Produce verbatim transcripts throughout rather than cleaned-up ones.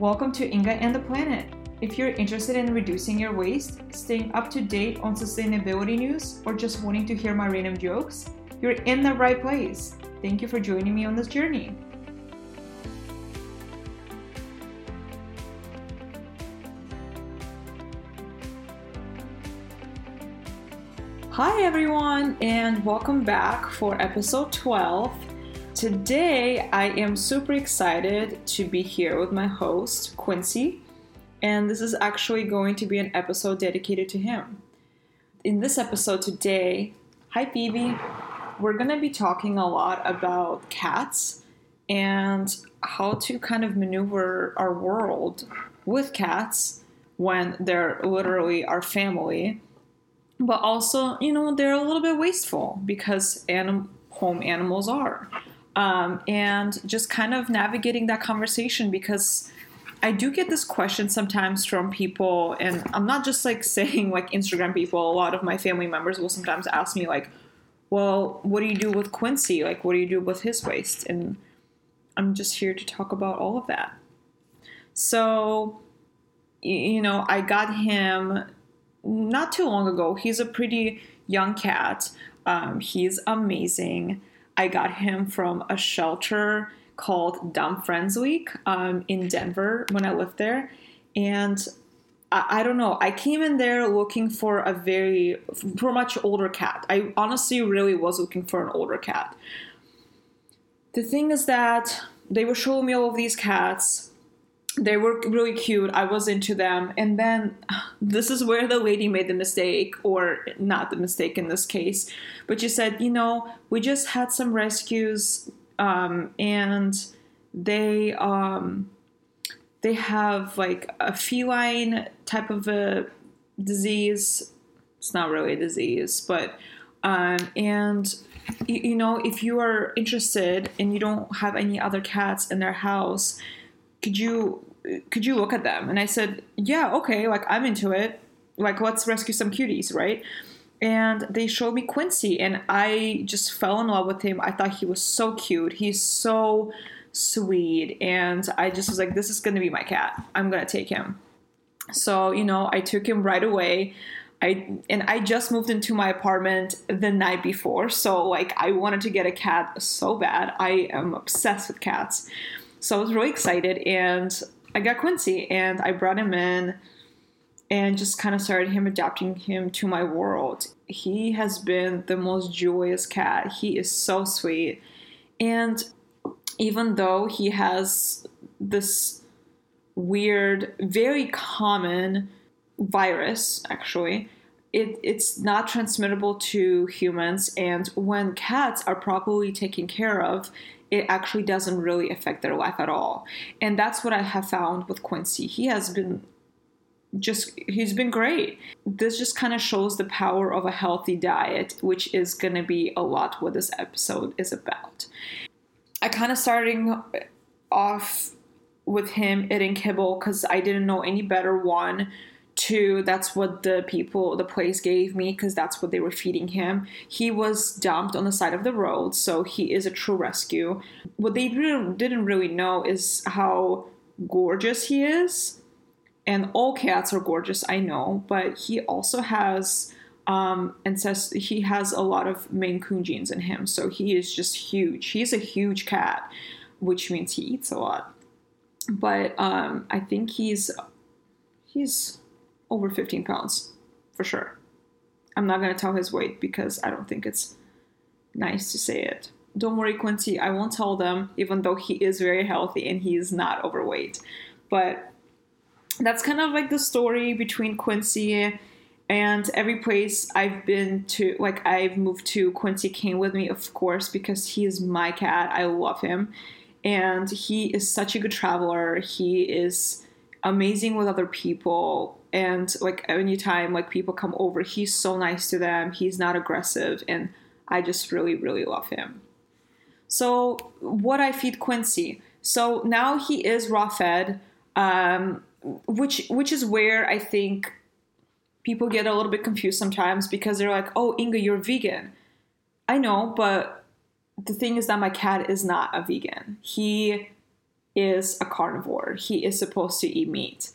Welcome to Inga and the Planet. If you're interested in reducing your waste, staying up to date on sustainability news, or just wanting to hear my random jokes, you're in the right place. Thank you for joining me on this journey. Hi everyone, and welcome back for episode twelve. Today, I am super excited to be here with my host, Quincy, and this is actually going to be an episode dedicated to him. In this episode today, hi Phoebe, we're going to be talking a lot about cats and how to kind of maneuver our world with cats when they're literally our family, but also, you know, they're a little bit wasteful because anim- home animals are. Um, and just kind of navigating that conversation, because I do get this question sometimes from people, and I'm not just like saying like Instagram people. A lot of my family members will sometimes ask me like, well, what do you do with Quincy? Like, what do you do with his waste? And I'm just here to talk about all of that. So, you know, I got him not too long ago. He's a pretty young cat. Um, he's amazing. I got him from a shelter called Dumb Friends Week um, in Denver when I lived there. And I, I don't know, I came in there looking for a very, for a much older cat. I honestly really was looking for an older cat. The thing is that they were showing me all of these cats. They were really cute. I was into them. And then this is where the lady made the mistake, or not the mistake in this case, but she said, you know, we just had some rescues um, and they um, they have like a feline type of a disease. It's not really a disease, but um, and, you, you know, if you are interested and you don't have any other cats in their house, could you, could you look at them? And I said, yeah, okay, like I'm into it. Like, let's rescue some cuties, right? And they showed me Quincy, and I just fell in love with him. I thought he was so cute. He's so sweet. And I just was like, this is going to be my cat. I'm going to take him. So, you know, I took him right away. I, and I just moved into my apartment the night before. So like, I wanted to get a cat so bad. I am obsessed with cats. So I was really excited, and I got Quincy, and I brought him in and just kind of started him adapting him to my world. He has been the most joyous cat. He is so sweet. And even though he has this weird, very common virus, actually, it, it's not transmittable to humans. And when cats are properly taken care of, it actually doesn't really affect their life at all. And that's what I have found with Quincy. He has been just, he's been great. This just kind of shows the power of a healthy diet, which is going to be a lot what this episode is about. I kind of starting off with him eating kibble because I didn't know any better. One, two, that's what the people, the place gave me because that's what they were feeding him. He was dumped on the side of the road, so he is a true rescue. What they really didn't really know is how gorgeous he is. And all cats are gorgeous, I know, but he also has, um, ancest- he has a lot of Maine Coon genes in him, so he is just huge. He's a huge cat, which means he eats a lot. But um, I think he's, he's... over fifteen pounds, for sure. I'm not going to tell his weight because I don't think it's nice to say it. Don't worry, Quincy, I won't tell them, even though he is very healthy and he is not overweight. But that's kind of like the story between Quincy and every place I've been to, like I've moved to. Quincy came with me, of course, because he is my cat. I love him. And he is such a good traveler. He is amazing with other people. And like anytime like people come over, he's so nice to them. He's not aggressive, and I just really, really love him. So what I feed Quincy. So now he is raw fed, um, which which is where I think people get a little bit confused sometimes because they're like, oh, Inga, you're vegan. I know, but the thing is that my cat is not a vegan. He is a carnivore. He is supposed to eat meat.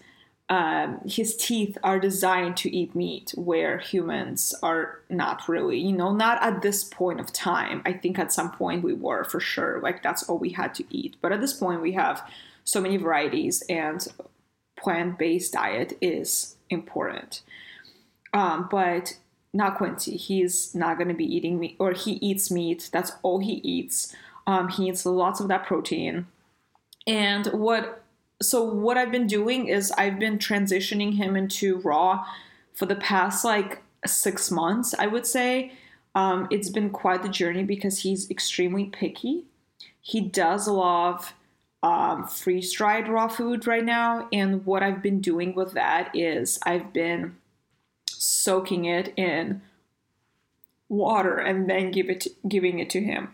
Um, his teeth are designed to eat meat, where humans are not really, you know, not at this point of time. I think at some point we were, for sure, like that's all we had to eat. But at this point we have so many varieties, and plant-based diet is important. Um, but not Quincy. He's not going to be eating meat, or he eats meat. That's all he eats. Um, he eats lots of that protein. And what So what I've been doing is I've been transitioning him into raw for the past like six months, I would say. Um, it's been quite the journey because he's extremely picky. He does love um, freeze-dried raw food right now. And what I've been doing with that is I've been soaking it in water and then give it, giving it to him.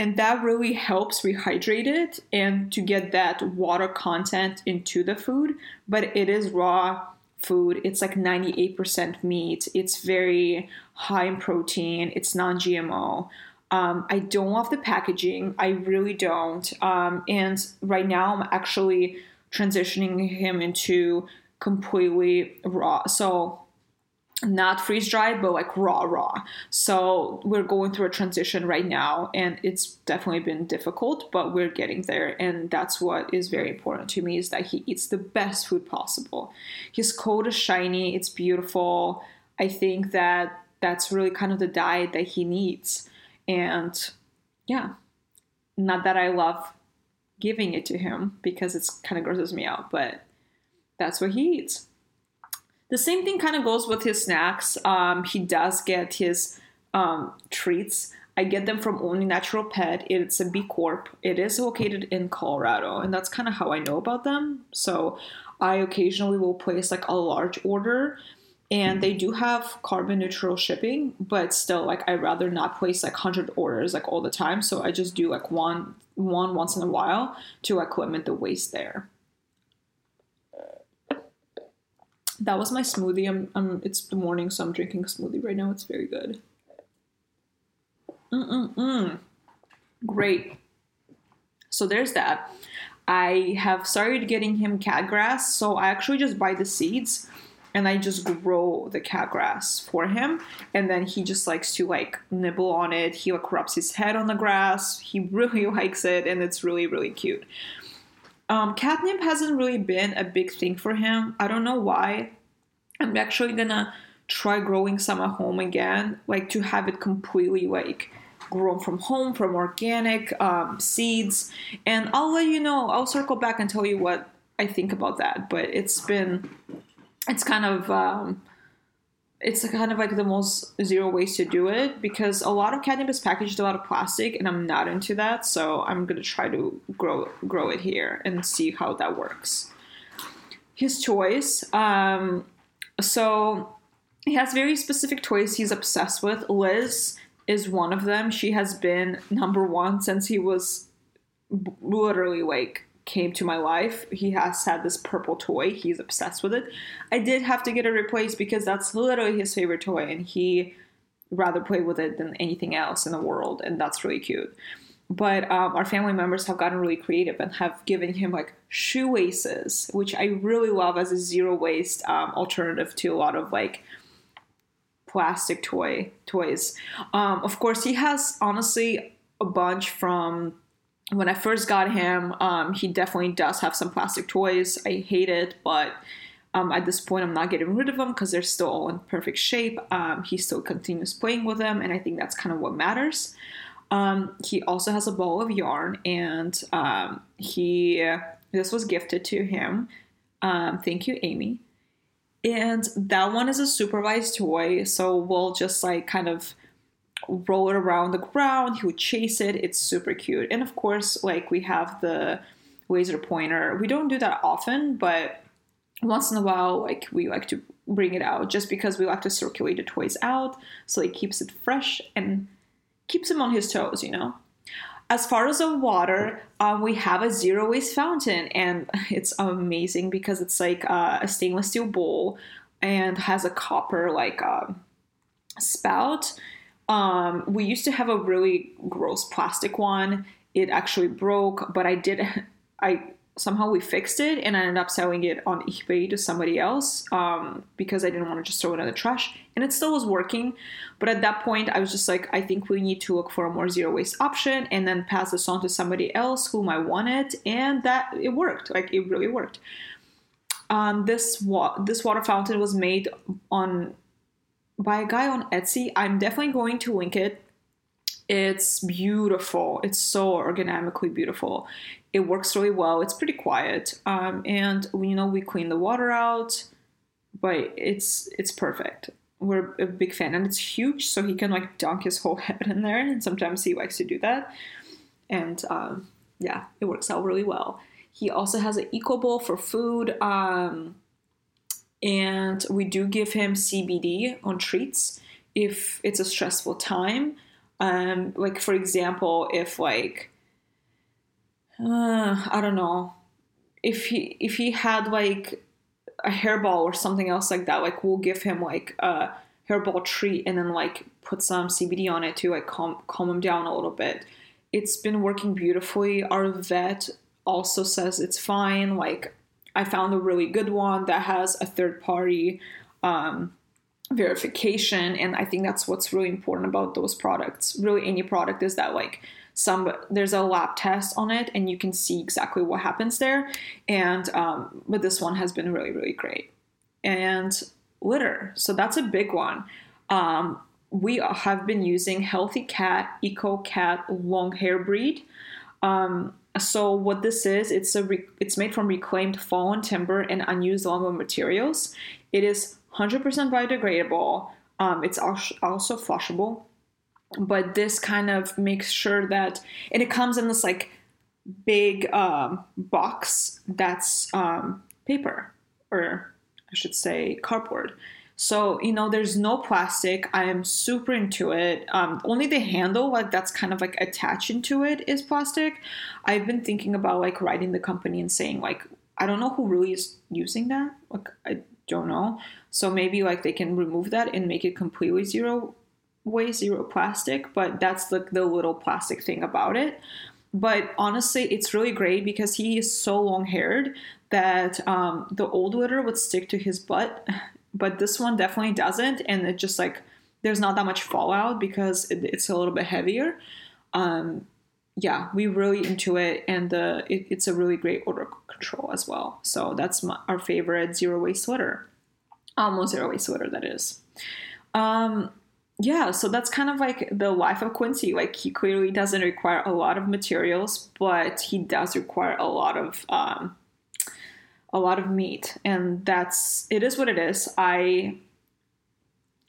And that really helps rehydrate it and to get that water content into the food. But it is raw food. It's like ninety-eight percent meat. It's very high in protein. It's non-G M O. Um, I don't love the packaging. I really don't. Um, and right now I'm actually transitioning him into completely raw. So not freeze-dried, but like raw, raw. So we're going through a transition right now, and it's definitely been difficult, but we're getting there. And that's what is very important to me, is that he eats the best food possible. His coat is shiny. It's beautiful. I think that that's really kind of the diet that he needs. And yeah, not that I love giving it to him because it's kind of grosses me out, but that's what he eats. The same thing kind of goes with his snacks. Um, he does get his um, treats. I get them from Only Natural Pet. It's a B Corp. It is located in Colorado, and that's kind of how I know about them. So I occasionally will place like a large order, and they do have carbon neutral shipping, but still, like, I'd rather not place like one hundred orders like all the time. So I just do like one, one once in a while to like limit the waste there. That was my smoothie. I'm, I'm, it's the morning, so I'm drinking a smoothie right now. It's very good. Mm-mm-mm. Great. So there's that. I have started getting him cat grass. So I actually just buy the seeds, and I just grow the cat grass for him. And then he just likes to like nibble on it. He like rubs his head on the grass. He really likes it, and it's really, really cute. Um, catnip hasn't really been a big thing for him. I don't know why. I'm actually gonna try growing some at home again, like to have it completely like grown from home, from organic um, seeds. And I'll let you know, I'll circle back and tell you what I think about that. But it's been, it's kind of, um, it's kind of like the most zero waste to do it, because a lot of catnip is packaged, a lot of plastic, and I'm not into that. So I'm going to try to grow grow it here and see how that works. His toys. Um, so he has very specific toys he's obsessed with. Liz is one of them. She has been number one since he was literally like came to my life. He has had this purple toy. He's obsessed with it. I did have to get it replaced because that's literally his favorite toy, and he rather play with it than anything else in the world, and that's really cute. But um, our family members have gotten really creative and have given him like shoe laces, which I really love as a zero waste um, alternative to a lot of like plastic toy toys. Um, of course, he has honestly a bunch from when I first got him. Um, he definitely does have some plastic toys. I hate it, but um, at this point, I'm not getting rid of them because they're still all in perfect shape. Um, he still continues playing with them, and I think that's kind of what matters. Um, he also has a ball of yarn, and um, he this was gifted to him. Um, thank you, Amy. And that one is a supervised toy, so we'll just like kind of roll it around the ground. He would chase it. It's super cute. And of course, like, we have the laser pointer. We don't do that often, but once in a while, like, we like to bring it out just because we like to circulate the toys out, so it keeps it fresh and keeps him on his toes, you know. As far as the water, um, we have a zero waste fountain, and it's amazing because it's like uh, a stainless steel bowl and has a copper like um, spout. Um, we used to have a really gross plastic one. It actually broke, but I did I somehow we fixed it, and I ended up selling it on eBay to somebody else um, because I didn't want to just throw it in the trash. And it still was working. But at that point, I was just like, I think we need to look for a more zero waste option and then pass this on to somebody else who might want it. And that it worked. Like, it really worked. Um, this wa- this water fountain was made on by a guy on Etsy. I'm definitely going to link it. It's beautiful. It's so ergonomically beautiful. It works really well. It's pretty quiet. Um, and, you know, we clean the water out, but it's it's perfect. We're a big fan. And it's huge, so he can, like, dunk his whole head in there. And sometimes he likes to do that. And, um, yeah, it works out really well. He also has an eco bowl for food. Um, and we do give him C B D on treats if it's a stressful time. Um, like, for example, if, like, uh, I don't know, if he, if he had, like, a hairball or something else like that, like, we'll give him, like, a hairball treat and then, like, put some C B D on it to, like, calm, calm him down a little bit. It's been working beautifully. Our vet also says it's fine. Like, I found a really good one that has a third-party, um, verification, and I think that's what's really important about those products, really any product, is that like some there's a lab test on it and you can see exactly what happens there. And um but this one has been really, really great. And litter, so that's a big one. Um we have been using Healthy Cat Eko Cat long hair breed. um So what this is, it's a re- it's made from reclaimed fallen timber and unused lawnmower materials. It is one hundred percent biodegradable. Um, it's also flushable. But this kind of makes sure that, and it comes in this like big um, box that's um, paper, or I should say cardboard. So, you know, there's no plastic. I am super into it. Um, only the handle, like that's kind of like attached into it, is plastic. I've been thinking about like writing the company and saying like, I don't know who really is using that. Like, I don't know. So maybe like they can remove that and make it completely zero waste, zero plastic. But that's like the, the little plastic thing about it. But honestly, it's really great because he is so long-haired that um, the old litter would stick to his butt. But this one definitely doesn't, and it just like there's not that much fallout because it, it's a little bit heavier. Um, yeah, we really into it, and the it, it's a really great odor control as well. So that's my, our favorite zero waste litter, almost zero waste litter that is. Um, yeah, so that's kind of like the life of Quincy. Like he clearly doesn't require a lot of materials, but he does require a lot of. Um, a lot of meat, and that's, it is what it is. I,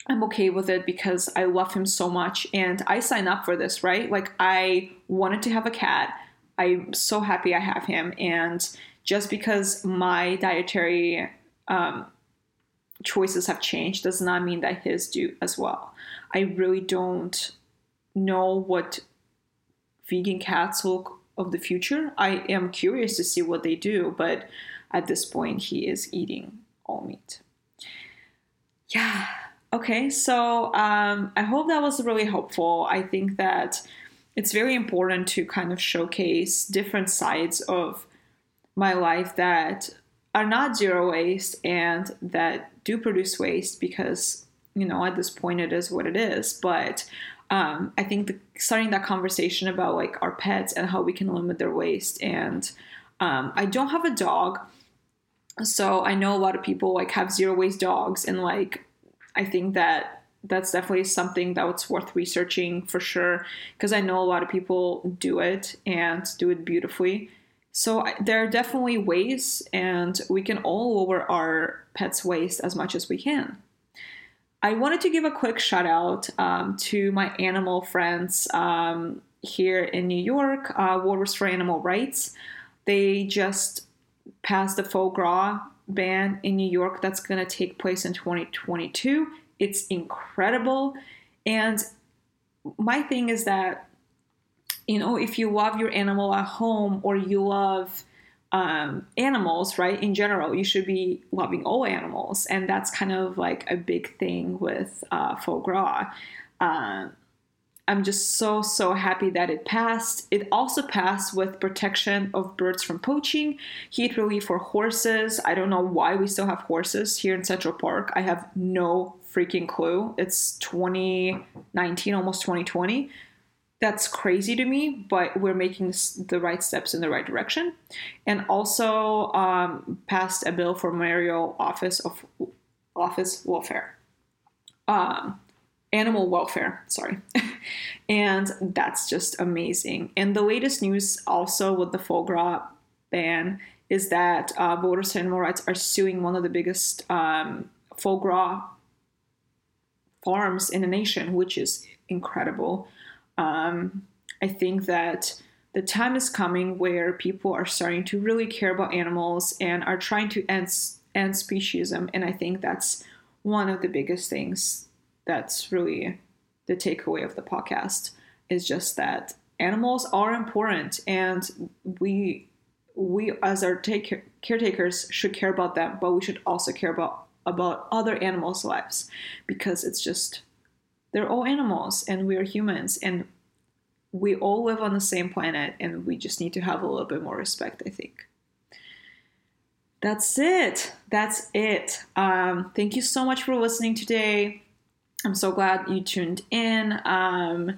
I'm okay with it because I love him so much, and I signed up for this, right? Like I wanted to have a cat. I'm so happy I have him. And just because my dietary, um, choices have changed does not mean that his do as well. I really don't know what vegan cats look of the future. I am curious to see what they do, but at this point, he is eating all meat. Yeah. Okay. So um, I hope that was really helpful. I think that it's very important to kind of showcase different sides of my life that are not zero waste and that do produce waste because, you know, at this point it is what it is. But um, I think the, starting that conversation about like our pets and how we can limit their waste, and um, I don't have a dog. So I know a lot of people like have zero waste dogs, and like I think that that's definitely something that's worth researching for sure, because I know a lot of people do it and do it beautifully. So I, there are definitely ways, and we can all lower our pets' waste as much as we can. I wanted to give a quick shout out um, to my animal friends um, here in New York, uh, Warriors for Animal Rights. They just passed the faux gras ban in New York that's going to take place in twenty twenty-two. It's incredible. And my thing is that, you know, if you love your animal at home, or you love um, animals, right, in general, you should be loving all animals. And that's kind of like a big thing with uh, faux gras. Um, I'm just so, so happy that it passed. It also passed with protection of birds from poaching, heat relief for horses. I don't know why we still have horses here in Central Park. I have no freaking clue. It's twenty nineteen, almost twenty twenty. That's crazy to me, but we're making the right steps in the right direction. And also um, passed a bill for mayoral office of office welfare. Um, Animal welfare, sorry. And that's just amazing. And the latest news also with the foie gras ban is that uh, Warriors for Animal Rights are suing one of the biggest um, foie gras farms in the nation, which is incredible. Um, I think that the time is coming where people are starting to really care about animals and are trying to end, end speciesism. And I think that's one of the biggest things. That's really the takeaway of the podcast, is just that animals are important, and we we as our take, caretakers should care about them, but we should also care about, about other animals' lives, because it's just, they're all animals and we are humans and we all live on the same planet, and we just need to have a little bit more respect, I think. That's it. That's it. Um, thank you so much for listening today. I'm so glad you tuned in. Um,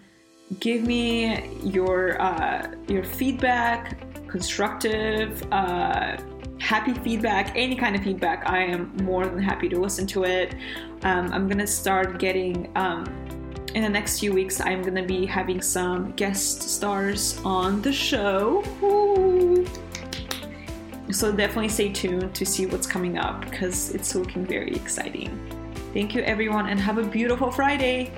give me your uh, your feedback, constructive, uh, happy feedback, any kind of feedback. I am more than happy to listen to it. Um, I'm gonna start getting um, in the next few weeks. I'm gonna be having some guest stars on the show. Woo! So definitely stay tuned to see what's coming up, because it's looking very exciting. Thank you, everyone, and have a beautiful Friday.